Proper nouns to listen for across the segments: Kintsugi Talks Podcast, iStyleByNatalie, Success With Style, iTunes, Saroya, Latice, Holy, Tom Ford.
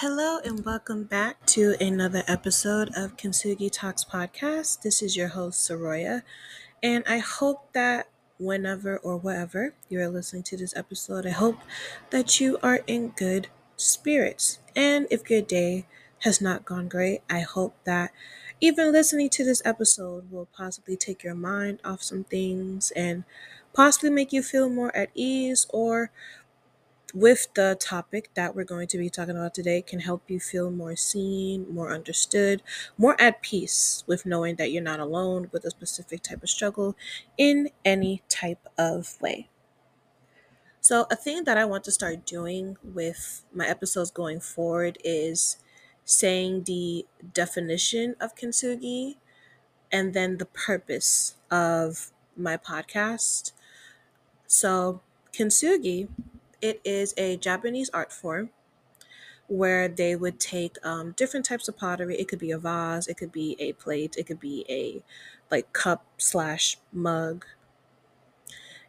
Hello and welcome back to another episode of Kintsugi Talks Podcast. This is your host, Saroya, and I hope that whenever or wherever you are listening to this episode, I hope that you are in good spirits. And if your day has not gone great, I hope that even listening to this episode will possibly take your mind off some things and possibly make you feel more at ease, or with the topic that we're going to be talking about today, can help you feel more seen, more understood, more at peace with knowing that you're not alone with a specific type of struggle in any type of way. So a thing that I want to start doing with my episodes going forward is saying the definition of Kintsugi and then the purpose of my podcast. So Kintsugi, it is a Japanese art form where they would take different types of pottery. It could be a vase, it could be a plate, it could be a cup/mug.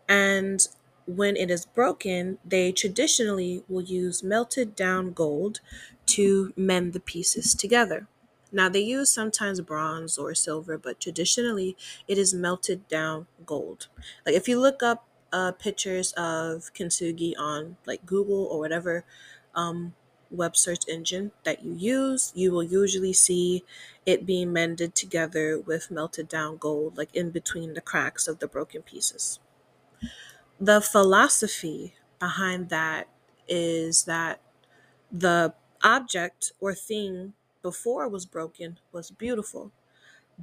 And when it is broken, they traditionally will use melted down gold to mend the pieces together. Now, they use sometimes bronze or silver, but traditionally it is melted down gold. Like, if you look up pictures of Kintsugi on Google or whatever web search engine that you use, you will usually see it being mended together with melted down gold, like in between the cracks of the broken pieces. The philosophy behind that is that the object or thing before it was broken was beautiful,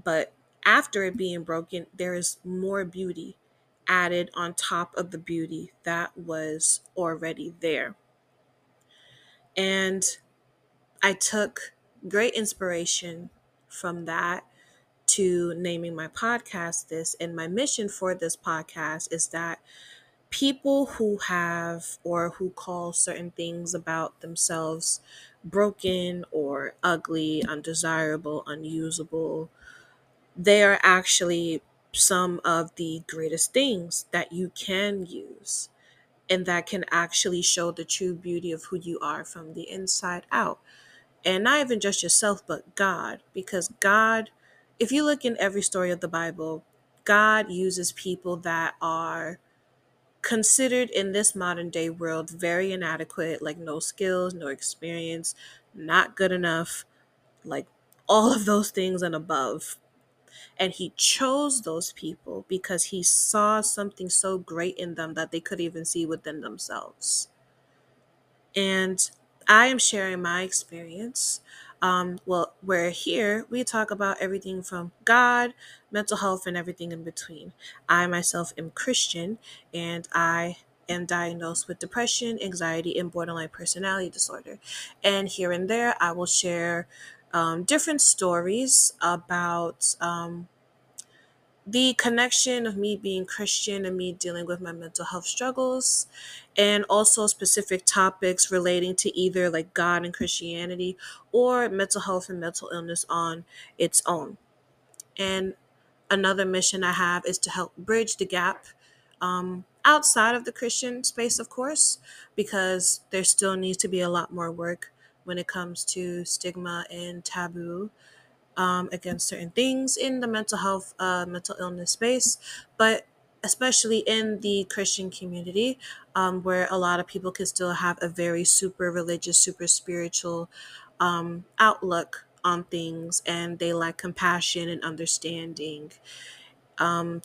but after it being broken, there is more beauty added on top of the beauty that was already there. And I took great inspiration from that to naming my podcast this. And my mission for this podcast is that people who have, or who call certain things about themselves broken or ugly, undesirable, unusable, they are actually some of the greatest things that you can use, and that can actually show the true beauty of who you are from the inside out. And not even just yourself, but God, because God, if you look in every story of the Bible, God uses people that are considered in this modern day world very inadequate, like no skills, no experience, not good enough, like all of those things and above. And he chose those people because he saw something so great in them that they couldn't even see within themselves. And I am sharing my experience. We're here, we talk about everything from God, mental health, and everything in between. I myself am Christian, and I am diagnosed with depression, anxiety, and borderline personality disorder. And here and there, I will share different stories about the connection of me being Christian and me dealing with my mental health struggles, and also specific topics relating to either God and Christianity, or mental health and mental illness on its own. And another mission I have is to help bridge the gap outside of the Christian space, of course, because there still needs to be a lot more work when it comes to stigma and taboo against certain things in the mental health, mental illness space, but especially in the Christian community, where a lot of people can still have a very super religious, super spiritual outlook on things, and they lack compassion and understanding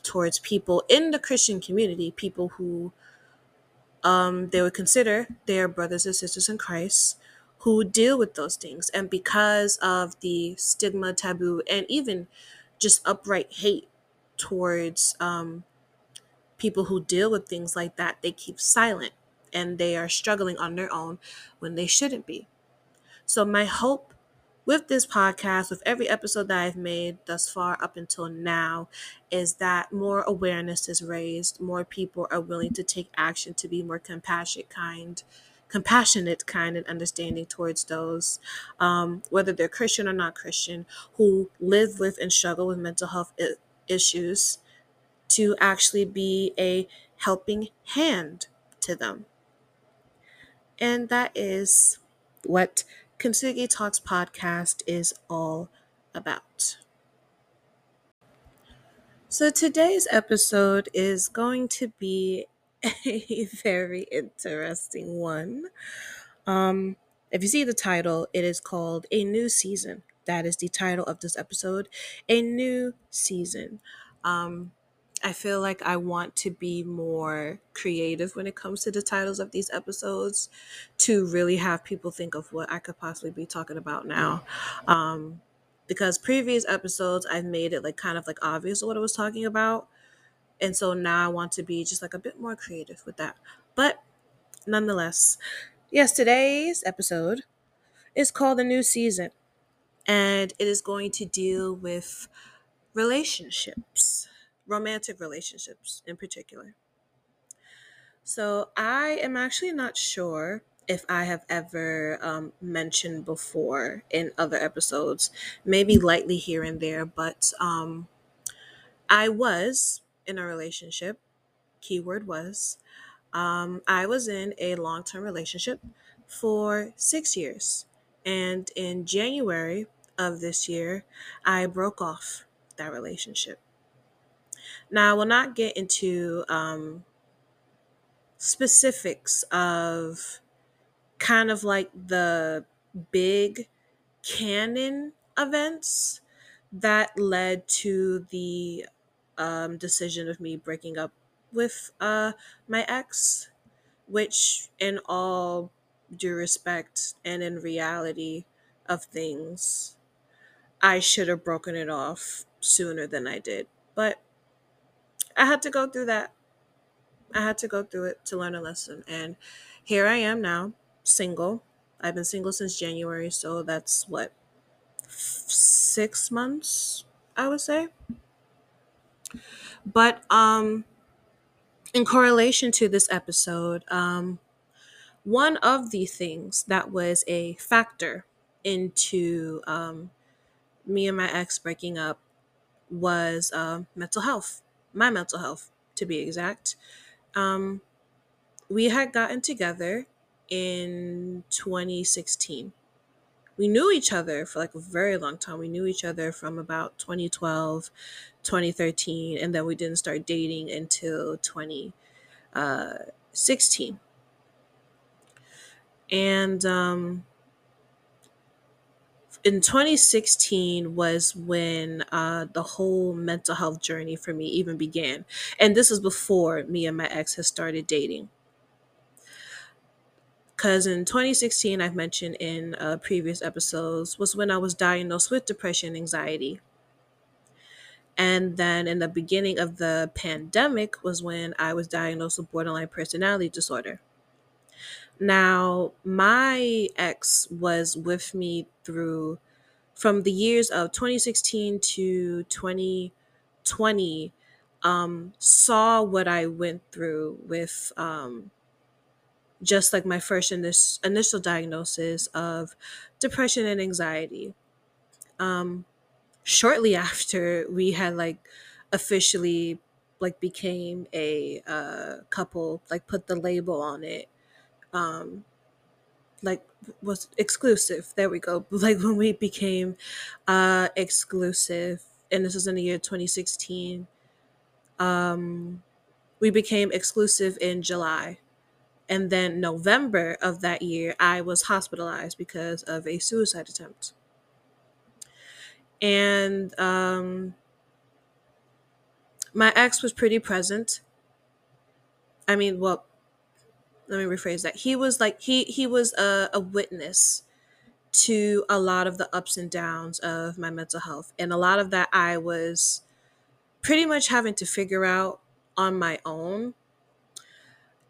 towards people in the Christian community, people who they would consider their brothers and sisters in Christ, who deal with those things. And because of the stigma, taboo, and even just upright hate towards people who deal with things like that, they keep silent and they are struggling on their own when they shouldn't be. So my hope with this podcast, with every episode that I've made thus far up until now, is that more awareness is raised, more people are willing to take action to be more compassionate, kind, and understanding towards those, whether they're Christian or not Christian, who live with and struggle with mental health issues, to actually be a helping hand to them. And that is what Kintsugi Talks Podcast is all about. So today's episode is going to be a very interesting one. If you see the title, it is called A New Season. That is the title of this episode, A New Season. I feel like I want to be more creative when it comes to the titles of these episodes to really have people think of what I could possibly be talking about now. Because previous episodes, I've made it kind of obvious what I was talking about. And so now I want to be just a bit more creative with that. But nonetheless, yes, today's episode is called The New Season. And it is going to deal with relationships. Romantic relationships in particular. So I am actually not sure if I have ever mentioned before in other episodes, maybe lightly here and there, but I was in a relationship, keyword was. I was in a long-term relationship for 6 years. And in January of this year, I broke off that relationship. Now, I will not get into specifics of the big canon events that led to the decision of me breaking up with my ex, which in all due respect and in reality of things, I should have broken it off sooner than I did. But I had to go through that. I had to go through it to learn a lesson. And here I am now, single. I've been single since January, so that's 6 months, I would say. But in correlation to this episode, one of the things that was a factor into me and my ex breaking up was mental health. My mental health, to be exact. We had gotten together in 2016. We knew each other for a very long time. We knew each other from about 2012, 2013, and then we didn't start dating until 2016. And in 2016 was when the whole mental health journey for me even began. And this is before me and my ex had started dating. Because in 2016, I've mentioned in previous episodes, was when I was diagnosed with depression and anxiety. And then in the beginning of the pandemic was when I was diagnosed with borderline personality disorder. Now, my ex was with me from the years of 2016 to 2020, saw what I went through with just my first initial diagnosis of depression and anxiety. Shortly after, we had officially became a couple, put the label on it. Was exclusive. There we go. When we became exclusive, and this was in the year 2016, we became exclusive in July. And then November of that year, I was hospitalized because of a suicide attempt. And my ex was pretty present. I mean, let me rephrase that. He was he was a witness to a lot of the ups and downs of my mental health. And a lot of that I was pretty much having to figure out on my own.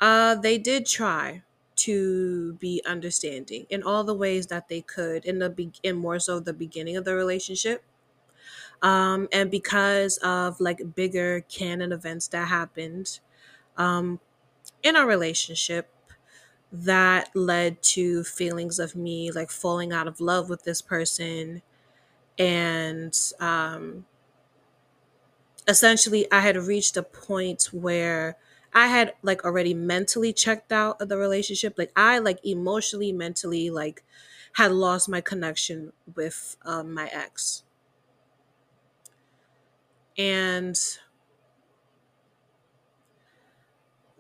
They did try to be understanding in all the ways that they could in more so the beginning of the relationship. And because of bigger canon events that happened, in our relationship that led to feelings of me falling out of love with this person. And essentially I had reached a point where I had like already mentally checked out of the relationship. Like I like emotionally, mentally, like had lost my connection with my ex. And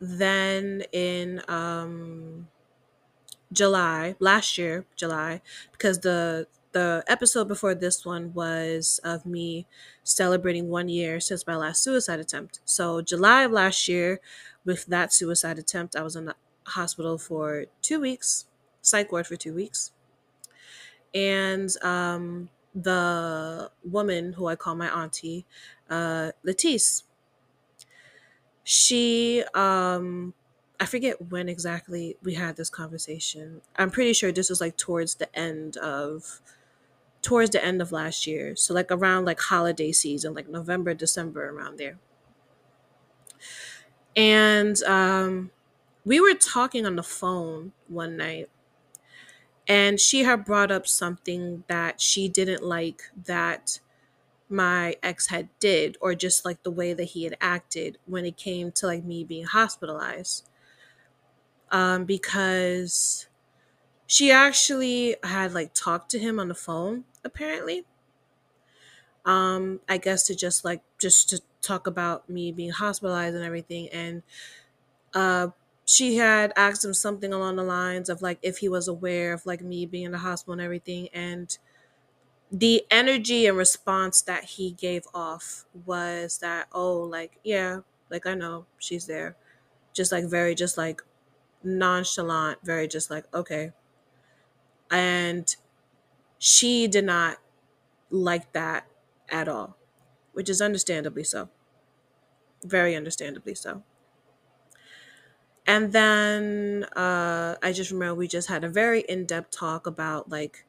then in July, last year, July, because the episode before this one was of me celebrating 1 year since my last suicide attempt. So July of last year, with that suicide attempt, I was in the hospital for 2 weeks, psych ward for 2 weeks. And the woman who I call my auntie, Latice, she, I forget when exactly we had this conversation. I'm pretty sure this was like towards the end of last year. So like around like holiday season, like November, December, around there. And we were talking on the phone one night, and she had brought up something that she didn't like that my ex had did, or just like the way that he had acted when it came to like me being hospitalized. Because she actually had like talked to him on the phone, apparently. I guess to just to talk about me being hospitalized and everything. And she had asked him something along the lines of like if he was aware of like me being in the hospital and everything. And the energy and response that he gave off was that, oh, like, yeah, like I know she's there. Just like very just like nonchalant, very just like, okay. And she did not like that at all, which is understandably so. Very understandably so. And then I just remember we just had a very in-depth talk about like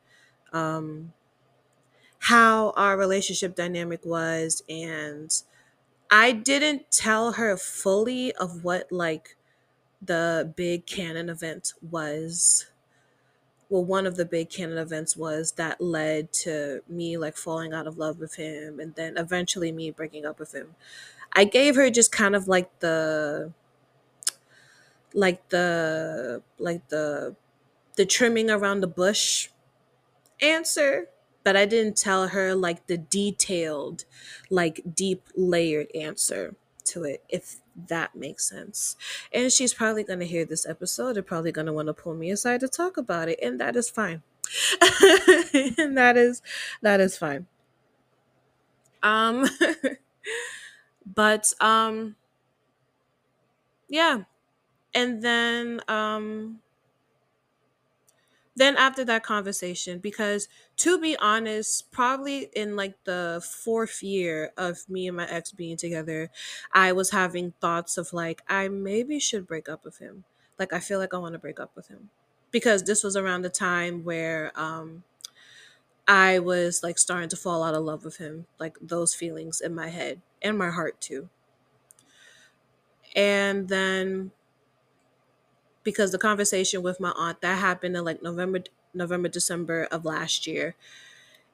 how our relationship dynamic was. And I didn't tell her fully of what like the big canon event was. Well, one of the big canon events was that led to me like falling out of love with him and then eventually me breaking up with him. I gave her just kind of like the trimming around the bush answer, but I didn't tell her like the detailed, like deep layered answer to it, if that makes sense. And she's probably going to hear this episode and probably going to want to pull me aside to talk about it, and that is fine. And that is fine. But yeah. And then after that conversation, because to be honest, probably in like the 4th year of me and my ex being together, I was having thoughts of like, I maybe should break up with him. Like, I feel like I want to break up with him, because this was around the time where I was like starting to fall out of love with him, like those feelings in my head and my heart too. And then, because the conversation with my aunt, that happened in like November, December of last year.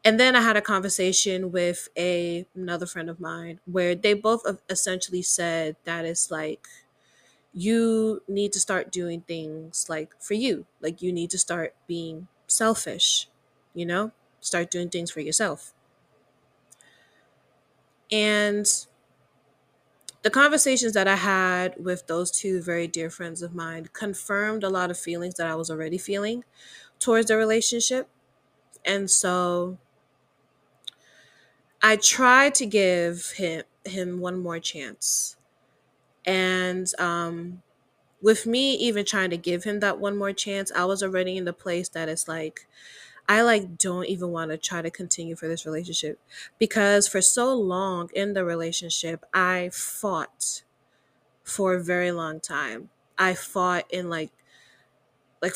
And then I had a conversation with another friend of mine where they both essentially said that it's like, you need to start doing things like for you. Like you need to start being selfish, you know, start doing things for yourself. And the conversations that I had with those two very dear friends of mine confirmed a lot of feelings that I was already feeling towards the relationship. And so I tried to give him one more chance. And with me even trying to give him that one more chance, I was already in the place that it's like, I like don't even want to try to continue for this relationship, because for so long in the relationship, I fought for a very long time. I fought in like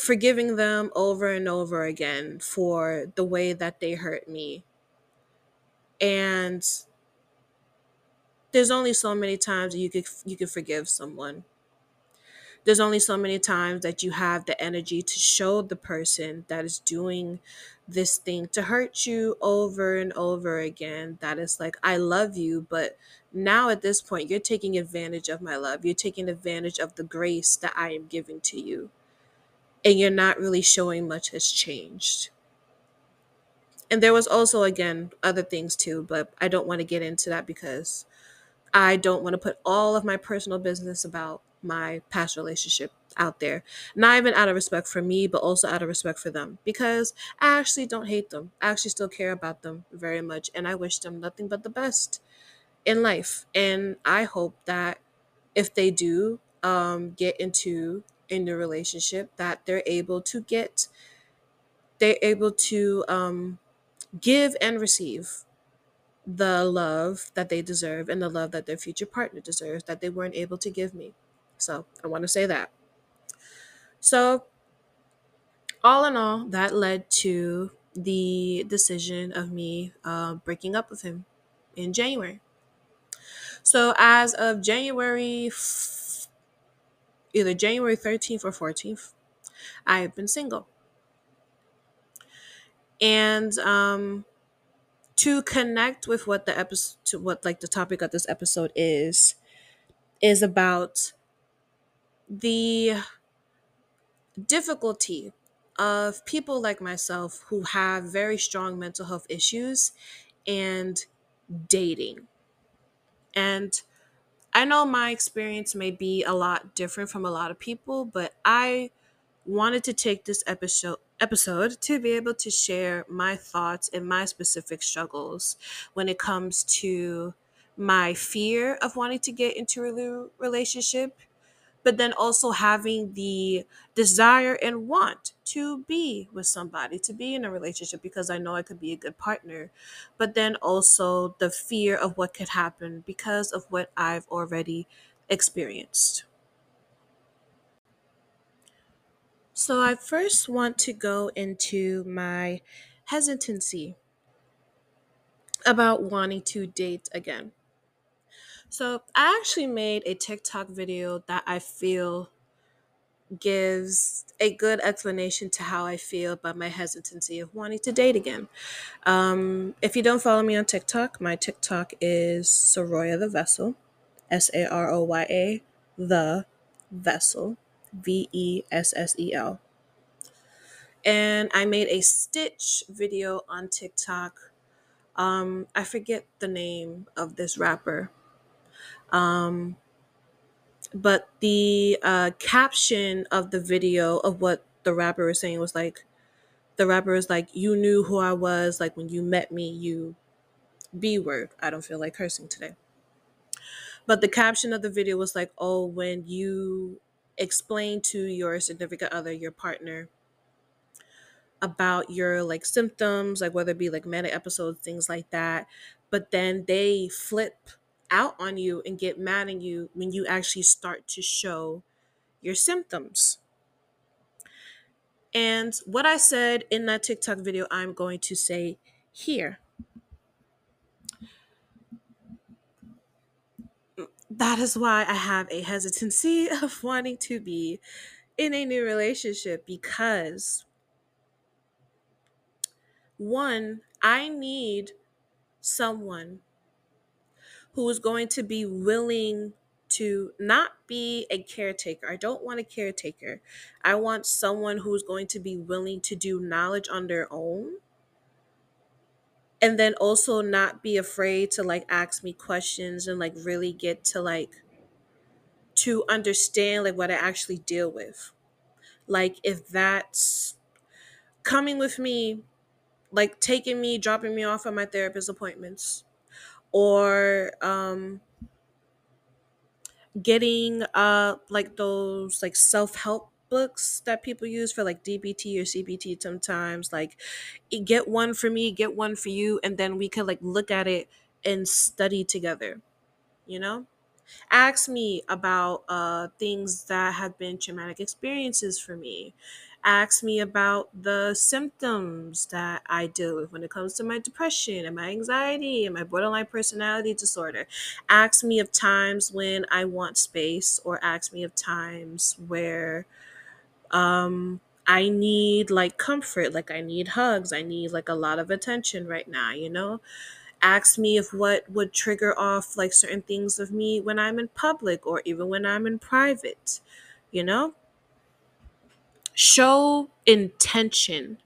forgiving them over and over again for the way that they hurt me. And there's only so many times you can forgive someone. there's only so many times that you have the energy to show the person that is doing this thing to hurt you over and over again, that it's like, I love you, but now at this point, you're taking advantage of my love. You're taking advantage of the grace that I am giving to you. And you're not really showing much has changed. And there was also, again, other things too, but I don't want to get into that because I don't want to put all of my personal business about my past relationship out there. Not even out of respect for me, but also out of respect for them, because I actually don't hate them. I actually still care about them very much, and I wish them nothing but the best in life. And I hope that if they do get into a new relationship, that they're able to give and receive the love that they deserve and the love that their future partner deserves that they weren't able to give me. So I want to say that. So all in all, that led to the decision of me breaking up with him in January. So as of either January 13th or 14th, I have been single. And to connect with what the episode, the topic of this episode is about the difficulty of people like myself who have very strong mental health issues and dating. And I know my experience may be a lot different from a lot of people, but I wanted to take this episode to be able to share my thoughts and my specific struggles when it comes to my fear of wanting to get into a relationship, but then also having the desire and want to be with somebody, to be in a relationship, because I know I could be a good partner, but then also the fear of what could happen because of what I've already experienced. So I first want to go into my hesitancy about wanting to date again. So I actually made a TikTok video that I feel gives a good explanation to how I feel about my hesitancy of wanting to date again. If you don't follow me on TikTok, my TikTok is Saroya the Vessel, Saroya the Vessel. Vessel. And I made a Stitch video on TikTok. I forget the name of this rapper. But the caption of the video of what the rapper was saying was like, the rapper is like, you knew who I was, like when you met me, you B word. I don't feel like cursing today. But the caption of the video was like, oh, when you explain to your significant other, your partner, about your like symptoms, like whether it be like manic episodes, things like that, but then they flip out on you and get mad at you when you actually start to show your symptoms. And what I said in that TikTok video, I'm going to say here. That is why I have a hesitancy of wanting to be in a new relationship, because one, I need someone who is going to be willing to not be a caretaker. I don't want a caretaker. I want someone who is going to be willing to do knowledge on their own. And then also not be afraid to like ask me questions and like really get to like to understand like what I actually deal with. Like if that's coming with me, like taking me, dropping me off at my therapist appointments, or getting like those like self-help books that people use for like DBT or CBT sometimes, like get one for me, get one for you, and then we could like look at it and study together, you know? Ask me about things that have been traumatic experiences for me. asked me about the symptoms that I deal with when it comes to my depression and my anxiety and my borderline personality disorder. Asked me of times when I want space, or asked me of times where I need like comfort, like I need hugs, I need like a lot of attention right now, you know? Asked me if what would trigger off like certain things of me when I'm in public or even when I'm in private, you know? Show intention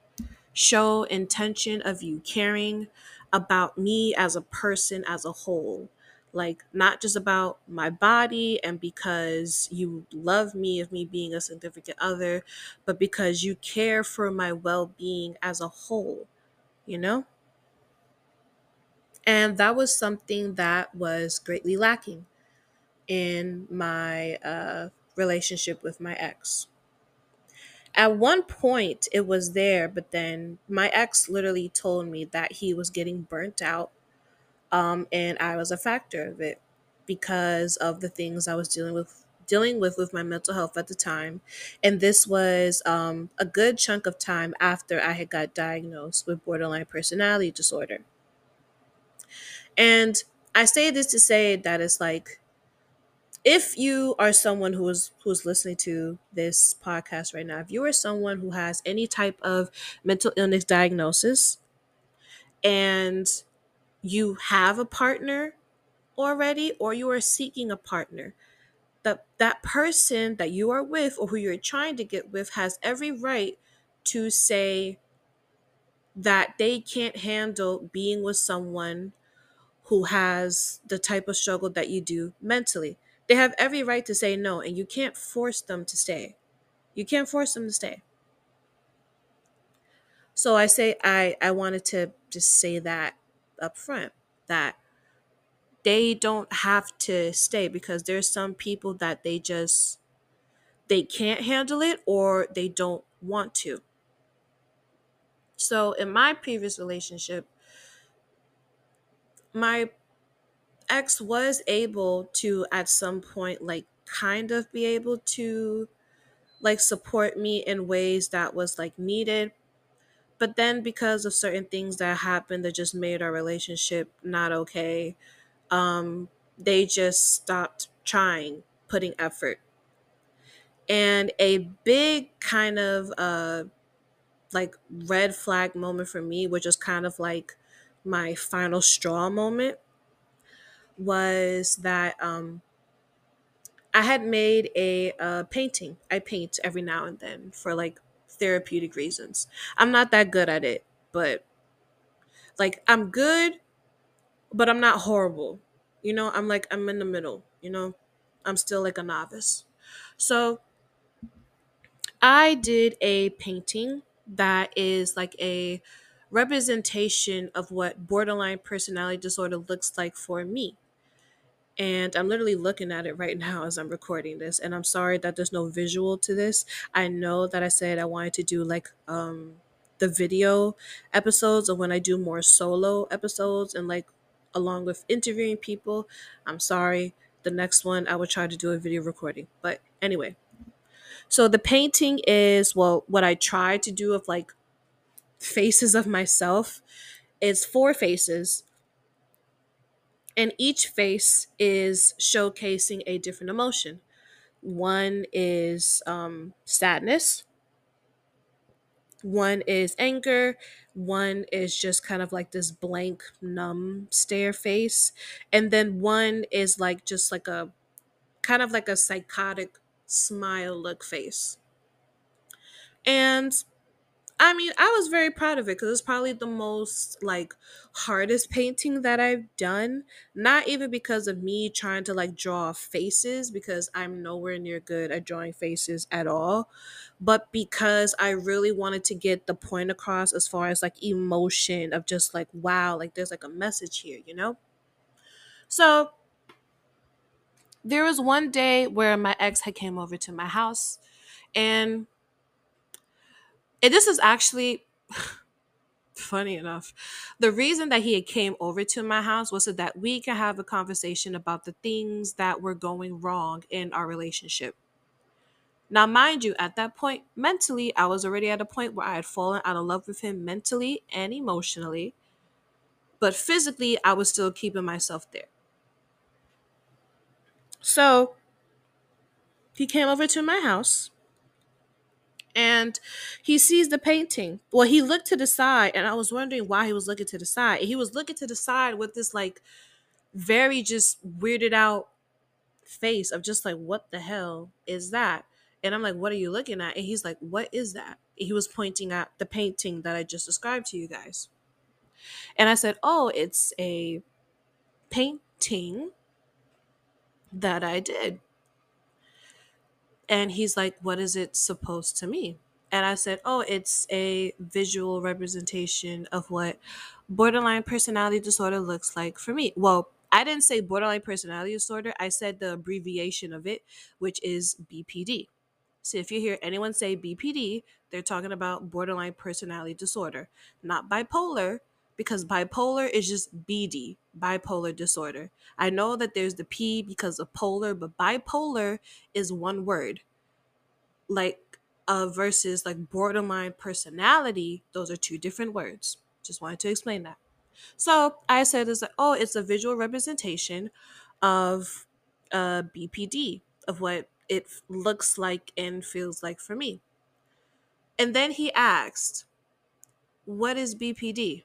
of you caring about me as a person as a whole, like not just about my body and because you love me of me being a significant other, but because you care for my well-being as a whole, you know? And that was something that was greatly lacking in my relationship with my ex. At one point, it was there, but then my ex literally told me that he was getting burnt out, and I was a factor of it because of the things I was dealing with my mental health at the time. And this was a good chunk of time after I had got diagnosed with borderline personality disorder. And I say this to say that it's like, if you are someone who's listening to this podcast right now, if you are someone who has any type of mental illness diagnosis and you have a partner already, or you are seeking a partner, that person that you are with or who you're trying to get with has every right to say that they can't handle being with someone who has the type of struggle that you do mentally. They have every right to say no, and you can't force them to stay. You can't force them to stay. So I say I wanted to just say that up front, that they don't have to stay, because there's some people that they can't handle it or they don't want to. So in my previous relationship, my ex was able to, at some point, like kind of be able to like support me in ways that was like needed. But then because of certain things that happened that just made our relationship not okay, they just stopped putting effort. And a big kind of like red flag moment for me, which is kind of like my final straw moment, was that I had made a painting. I paint every now and then for like therapeutic reasons. I'm not that good at it, but like I'm good, but I'm not horrible. You know, I'm in the middle, you know, I'm still like a novice. So I did a painting that is like a representation of what borderline personality disorder looks like for me. And I'm literally looking at it right now as I'm recording this. And I'm sorry that there's no visual to this. I know that I said I wanted to do like the video episodes, or when I do more solo episodes and like along with interviewing people. I'm sorry. The next one, I will try to do a video recording. But anyway, so the painting is, well, what I try to do of like faces of myself. It's 4 faces, and each face is showcasing a different emotion. One is sadness, one is anger, one is just kind of like this blank, numb stare face, and then one is like just like a kind of like a psychotic smile look face. And I mean, I was very proud of it because it's probably the most like hardest painting that I've done. Not even because of me trying to like draw faces, because I'm nowhere near good at drawing faces at all, but because I really wanted to get the point across as far as like emotion of just like, wow, like there's like a message here, you know? So there was one day where my ex had came over to my house, and this is actually funny enough. The reason that he had came over to my house was so that we could have a conversation about the things that were going wrong in our relationship. Now, mind you, at that point, mentally, I was already at a point where I had fallen out of love with him mentally and emotionally. But physically, I was still keeping myself there. So he came over to my house and he sees the painting. Well, he looked to the side, and I was wondering why he was looking to the side. He was looking to the side with this like very just weirded out face of just like, what the hell is that? And I'm like, what are you looking at? And he's like, what is that? He was pointing at the painting that I just described to you guys. And I said, oh, it's a painting that I did. And he's like, what is it supposed to mean? And I said, oh, it's a visual representation of what borderline personality disorder looks like for me. Well, I didn't say borderline personality disorder. I said the abbreviation of it, which is BPD. So if you hear anyone say BPD, they're talking about borderline personality disorder, not bipolar, because bipolar is just BD, bipolar disorder. I know that there's the P because of polar, but bipolar is one word. Like versus like borderline personality, those are two different words. Just wanted to explain that. So I said, it's like, oh, it's a visual representation of BPD, of what it looks like and feels like for me. And then he asked, what is BPD?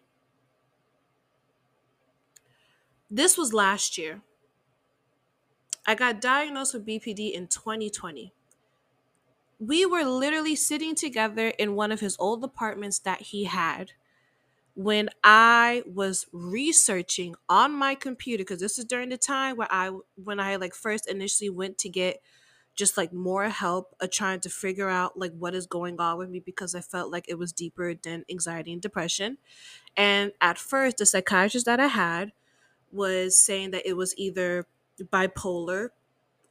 This was last year. I got diagnosed with BPD in 2020. We were literally sitting together in one of his old apartments that he had when I was researching on my computer, because this is during the time where when I like first initially went to get just like more help trying to figure out like what is going on with me, because I felt like it was deeper than anxiety and depression. And at first, the psychiatrist that I had was saying that it was either bipolar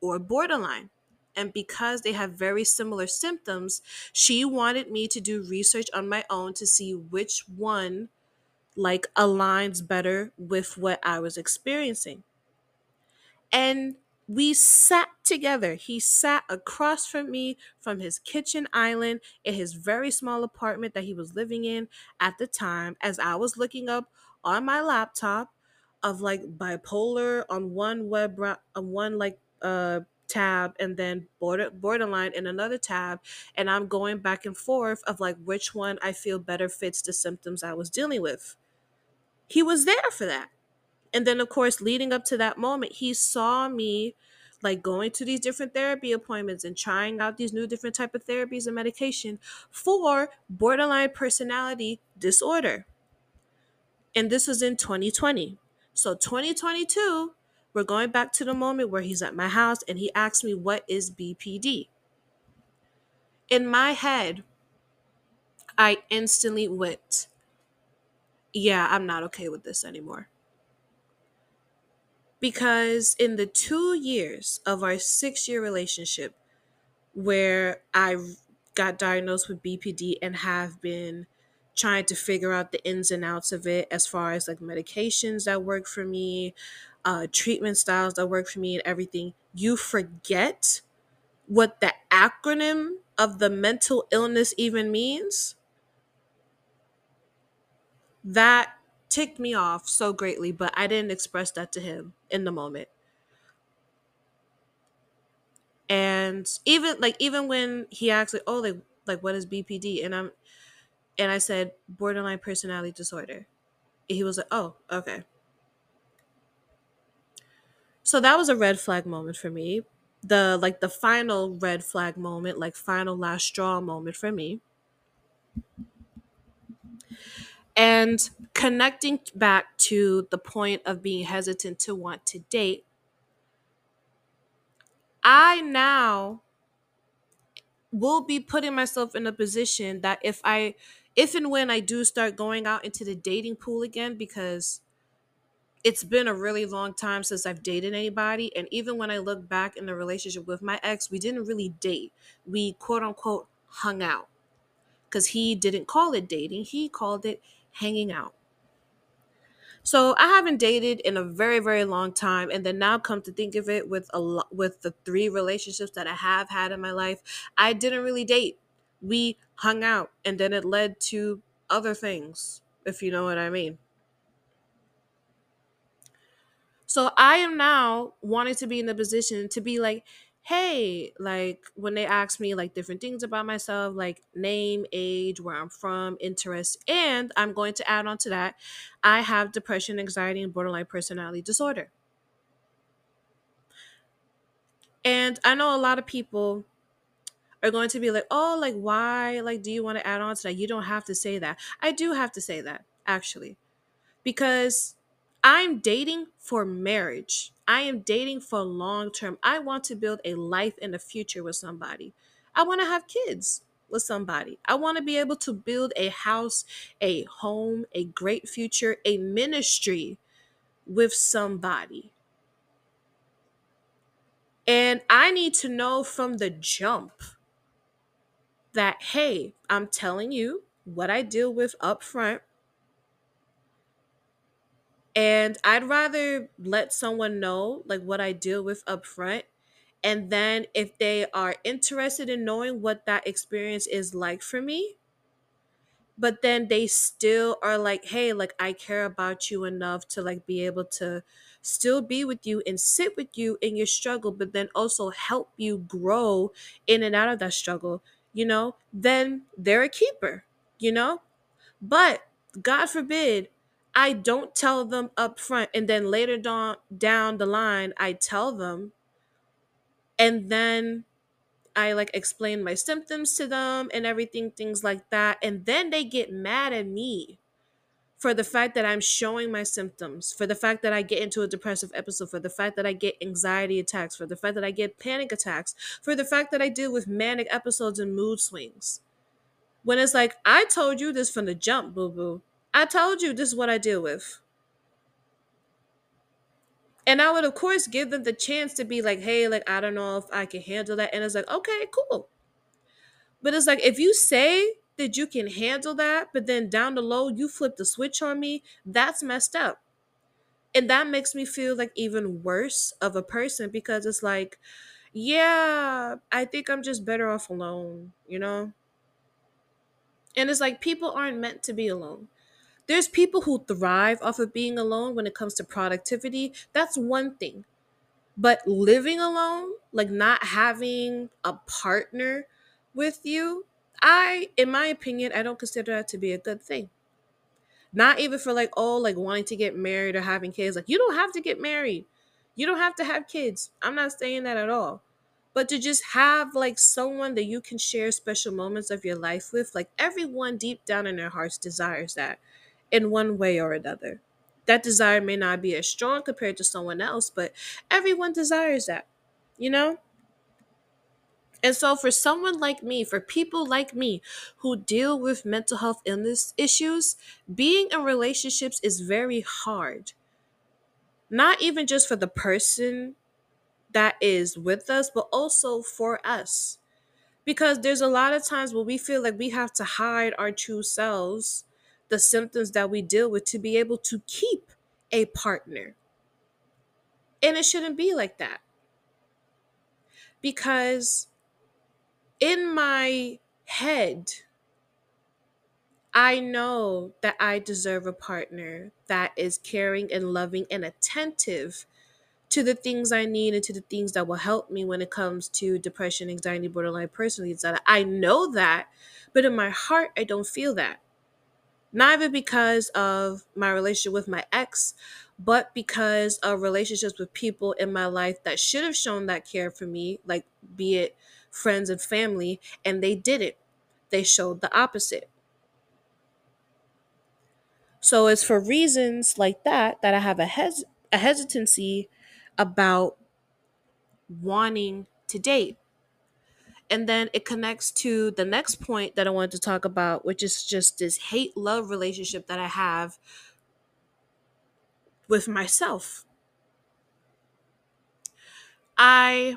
or borderline. And because they have very similar symptoms, she wanted me to do research on my own to see which one like aligns better with what I was experiencing. And we sat together. He sat across from me from his kitchen island in his very small apartment that he was living in at the time, as I was looking up on my laptop of like bipolar on one tab and then borderline in another tab. And I'm going back and forth of like which one I feel better fits the symptoms I was dealing with. He was there for that. And then, of course, leading up to that moment, he saw me like going to these different therapy appointments and trying out these new different type of therapies and medication for borderline personality disorder. And this was in 2020. So 2022, we're going back to the moment where he's at my house and he asked me, what is BPD? In my head, I instantly went, yeah, I'm not okay with this anymore. Because in the 2 years of our 6-year relationship where I got diagnosed with BPD and have been trying to figure out the ins and outs of it as far as like medications that work for me, treatment styles that work for me and everything, you forget what the acronym of the mental illness even means. That ticked me off so greatly, but I didn't express that to him in the moment. And even when he asked, like, oh, like what is BPD? And I said, borderline personality disorder. And he was like, oh, okay. So that was a red flag moment for me. The final red flag moment, like final last straw moment for me. And connecting back to the point of being hesitant to want to date, I now will be putting myself in a position that if and when I do start going out into the dating pool again, because it's been a really long time since I've dated anybody. And even when I look back in the relationship with my ex, we didn't really date. We quote unquote hung out, because he didn't call it dating. He called it hanging out. So I haven't dated in a very, very long time, and then now come to think of it, with the 3 relationships that I have had in my life, I didn't really date. We hung out, and then it led to other things, if you know what I mean. So I am now wanting to be in the position to be like, hey, like when they ask me like different things about myself, like name, age, where I'm from, interests, and I'm going to add on to that, I have depression, anxiety, and borderline personality disorder. And I know a lot of people are going to be like, oh, like why? Like, do you want to add on to that? You don't have to say that. I do have to say that, actually, because I'm dating for marriage. I am dating for long term. I want to build a life in the future with somebody. I want to have kids with somebody. I want to be able to build a house, a home, a great future, a ministry with somebody. And I need to know from the jump that, hey, I'm telling you what I deal with up front. And I'd rather let someone know like what I deal with up front. And then if they are interested in knowing what that experience is like for me, but then they still are like, hey, like I care about you enough to like be able to still be with you and sit with you in your struggle, but then also help you grow in and out of that struggle, you know, then they're a keeper, you know. But God forbid, I don't tell them up front, and then later down the line, I tell them, and then I like explain my symptoms to them and everything, things like that. And then they get mad at me for the fact that I'm showing my symptoms, for the fact that I get into a depressive episode, for the fact that I get anxiety attacks, for the fact that I get panic attacks, for the fact that I deal with manic episodes and mood swings. When it's like, I told you this from the jump, boo-boo. I told you this is what I deal with. And I would, of course, give them the chance to be like, hey, like, I don't know if I can handle that. And it's like, okay, cool. But it's like, if you say that you can handle that, but then down the low, you flip the switch on me, that's messed up. And that makes me feel like even worse of a person, because it's like, yeah, I think I'm just better off alone, you know? And it's like, people aren't meant to be alone. There's people who thrive off of being alone when it comes to productivity. That's one thing. But living alone, like not having a partner with you, in my opinion, I don't consider that to be a good thing. Not even for like, oh, like wanting to get married or having kids. Like, you don't have to get married. You don't have to have kids. I'm not saying that at all. But to just have like someone that you can share special moments of your life with, like everyone deep down in their hearts desires that. In one way or another. That desire may not be as strong compared to someone else, but everyone desires that, you know? And so for someone like me, for people like me who deal with mental health illness issues, being in relationships is very hard. Not even just for the person that is with us, but also for us. Because there's a lot of times where we feel like we have to hide our true selves, the symptoms that we deal with, to be able to keep a partner. And it shouldn't be like that. Because in my head, I know that I deserve a partner that is caring and loving and attentive to the things I need and to the things that will help me when it comes to depression, anxiety, borderline personality disorder. I know that, but in my heart, I don't feel that. Not even because of my relationship with my ex, but because of relationships with people in my life that should have shown that care for me, like be it friends and family, and they didn't. They showed the opposite. So it's for reasons like that that I have a hesitancy about wanting to date. And then it connects to the next point that I wanted to talk about, which is just this hate-love relationship that I have with myself. I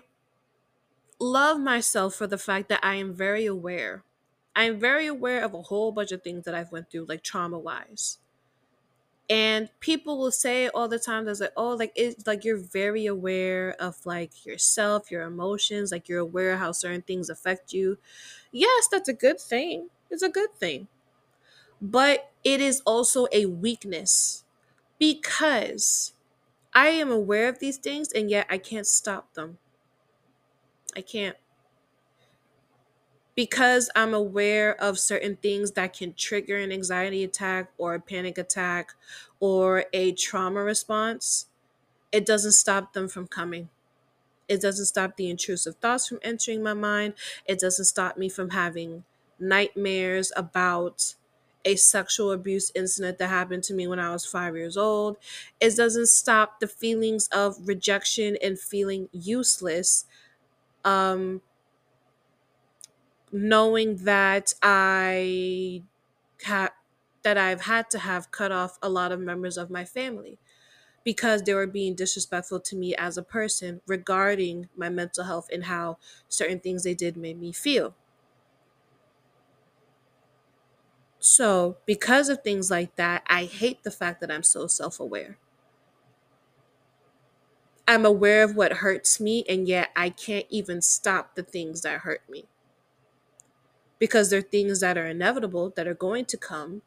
love myself for the fact that I am very aware. I am very aware of a whole bunch of things that I've went through, like trauma-wise. And people will say all the time, there's like, oh, like it's like you're very aware of like yourself, your emotions, like you're aware of how certain things affect you. Yes, that's a good thing. It's a good thing. But it is also a weakness because I am aware of these things and yet I can't stop them. I can't. Because I'm aware of certain things that can trigger an anxiety attack or a panic attack or a trauma response, it doesn't stop them from coming. It doesn't stop the intrusive thoughts from entering my mind. It doesn't stop me from having nightmares about a sexual abuse incident that happened to me when I was 5 years old. It doesn't stop the feelings of rejection and feeling useless. Knowing that I've had to have cut off a lot of members of my family because they were being disrespectful to me as a person regarding my mental health and how certain things they did made me feel. So because of things like that, I hate the fact that I'm so self-aware. I'm aware of what hurts me, and yet I can't even stop the things that hurt me. Because there are things that are inevitable that are going to come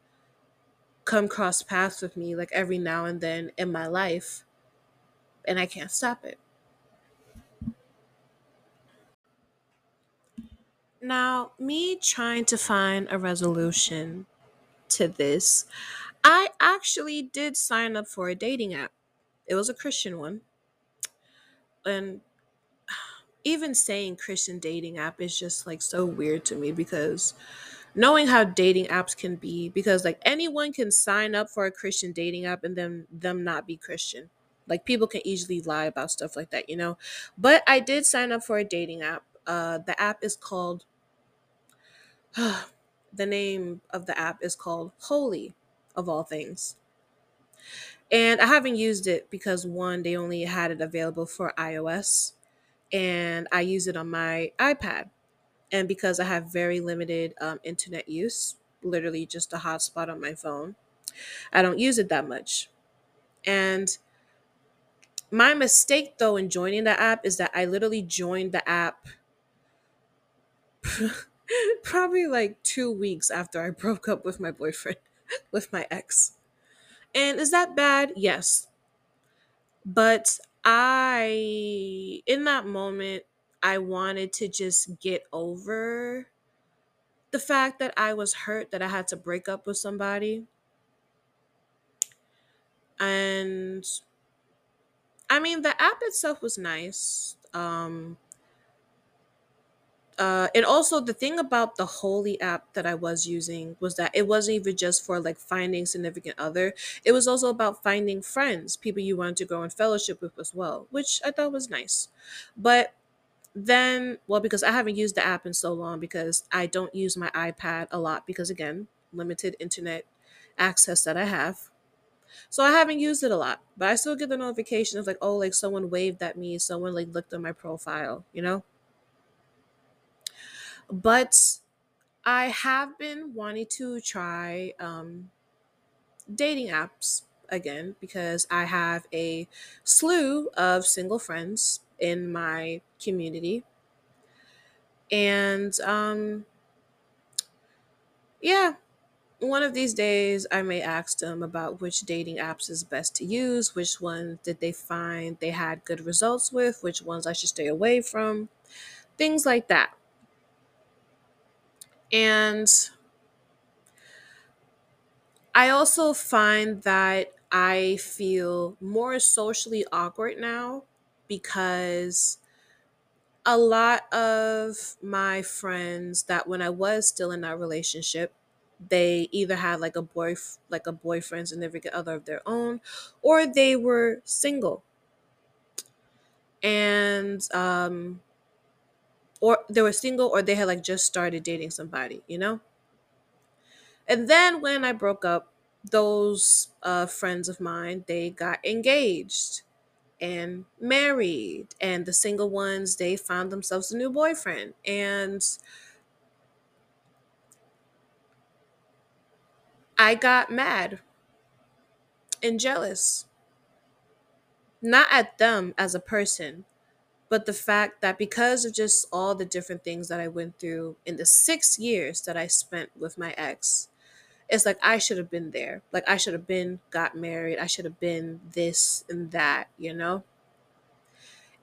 cross paths with me like every now and then in my life, and I can't stop it. Now, me trying to find a resolution to this, I actually did sign up for a dating app. It was a Christian one. And even saying Christian dating app is just like so weird to me because knowing how dating apps can be, because like anyone can sign up for a Christian dating app and then them not be Christian. Like people can easily lie about stuff like that, you know. But I did sign up for a dating app. The app is called, the name of the app is called Holy, of all things. And I haven't used it because one, they only had it available for iOS. And I use it on my iPad. And because I have very limited internet use, literally just a hotspot on my phone, I don't use it that much. And my mistake, though, in joining the app is that I literally joined the app probably like 2 weeks after I broke up with my boyfriend, with my ex. And is that bad? Yes. But in that moment, I wanted to just get over the fact that I was hurt, that I had to break up with somebody. And I mean, the app itself was nice. And also the thing about the Holy app that I was using was that it wasn't even just for like finding significant other. It was also about finding friends, people you wanted to go in fellowship with as well, which I thought was nice. But then, well, because I haven't used the app in so long because I don't use my iPad a lot because, again, limited internet access that I have. So I haven't used it a lot, but I still get the notification of like, oh, like someone waved at me. Someone like looked at my profile, you know? But I have been wanting to try dating apps again because I have a slew of single friends in my community. And one of these days I may ask them about which dating apps is best to use, which ones did they find they had good results with, which ones I should stay away from, things like that. And I also find that I feel more socially awkward now because a lot of my friends that when I was still in that relationship, they either had like a boyfriend, significant other of their own, or they were single. And, or they were single, or they had like just started dating somebody, you know? And then when I broke up, those friends of mine, they got engaged and married. And the single ones, they found themselves a new boyfriend. And I got mad and jealous. Not at them as a person, but the fact that because of just all the different things that I went through in the 6 years that I spent with my ex, it's like I should have been there. Like I should have been got married. I should have been this and that, you know?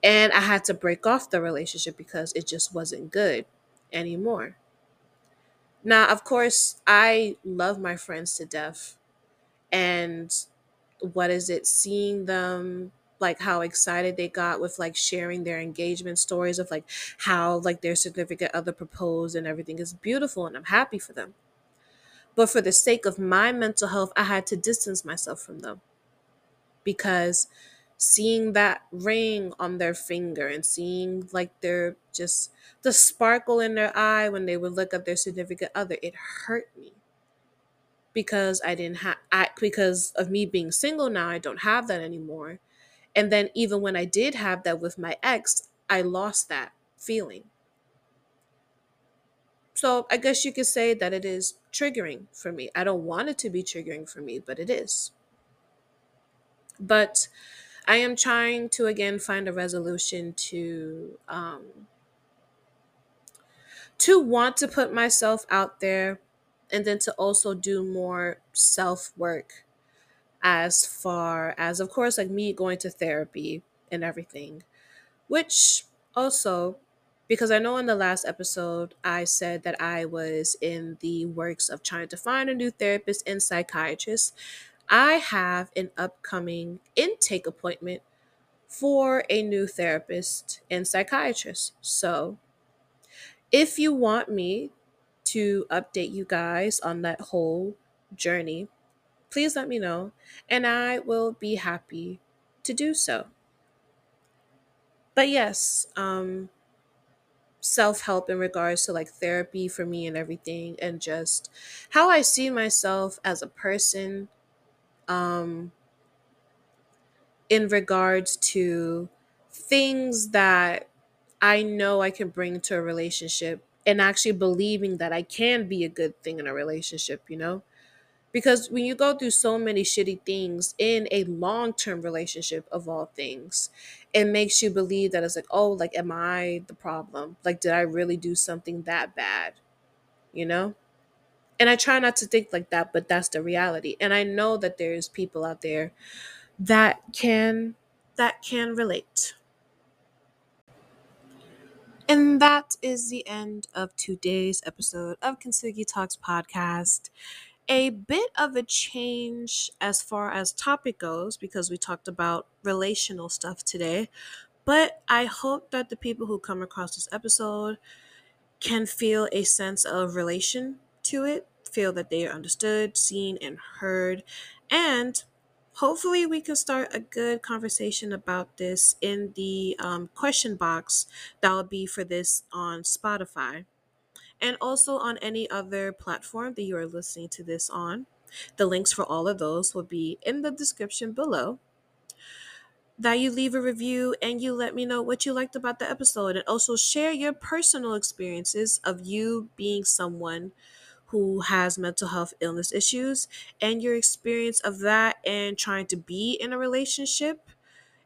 And I had to break off the relationship because it just wasn't good anymore. Now, of course, I love my friends to death. And what is it? Seeing them, like how excited they got with like sharing their engagement stories of like how like their significant other proposed and everything is beautiful, and I'm happy for them. But for the sake of my mental health, I had to distance myself from them, because seeing that ring on their finger and seeing like their just the sparkle in their eye when they would look at their significant other, it hurt me. Because I didn't have, because of me being single now, I don't have that anymore. And then even when I did have that with my ex, I lost that feeling. So I guess you could say that it is triggering for me. I don't want it to be triggering for me, but it is. But I am trying to, again, find a resolution to want to put myself out there, and then to also do more self-work, as far as, of course, like me going to therapy and everything, which also, because I know in the last episode, I said that I was in the works of trying to find a new therapist and psychiatrist. I have an upcoming intake appointment for a new therapist and psychiatrist. So if you want me to update you guys on that whole journey, please let me know, and I will be happy to do so. But yes, self-help in regards to like therapy for me and everything, and just how I see myself as a person, in regards to things that I know I can bring to a relationship, and actually believing that I can be a good thing in a relationship, you know? Because when you go through so many shitty things in a long-term relationship of all things, it makes you believe that it's like, oh, like, am I the problem? Like, did I really do something that bad? You know? And I try not to think like that, but that's the reality. And I know that there's people out there that can relate. And that is the end of today's episode of Kintsugi Talks Podcast. A bit of a change as far as topic goes, because we talked about relational stuff today. But I hope that the people who come across this episode can feel a sense of relation to it, feel that they are understood, seen, and heard. And hopefully we can start a good conversation about this in the question box that will be for this on Spotify, and also on any other platform that you are listening to this on. The links for all of those will be in the description below. That you leave a review and you let me know what you liked about the episode, and also share your personal experiences of you being someone who has mental health illness issues, and your experience of that and trying to be in a relationship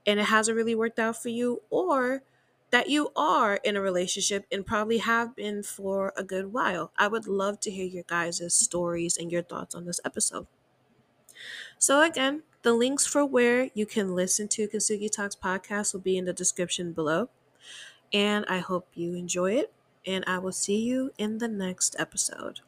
and it hasn't really worked out for you, or that you are in a relationship and probably have been for a good while. I would love to hear your guys' stories and your thoughts on this episode. So again, the links for where you can listen to Kintsugi Talks Podcast will be in the description below. And I hope you enjoy it, and I will see you in the next episode.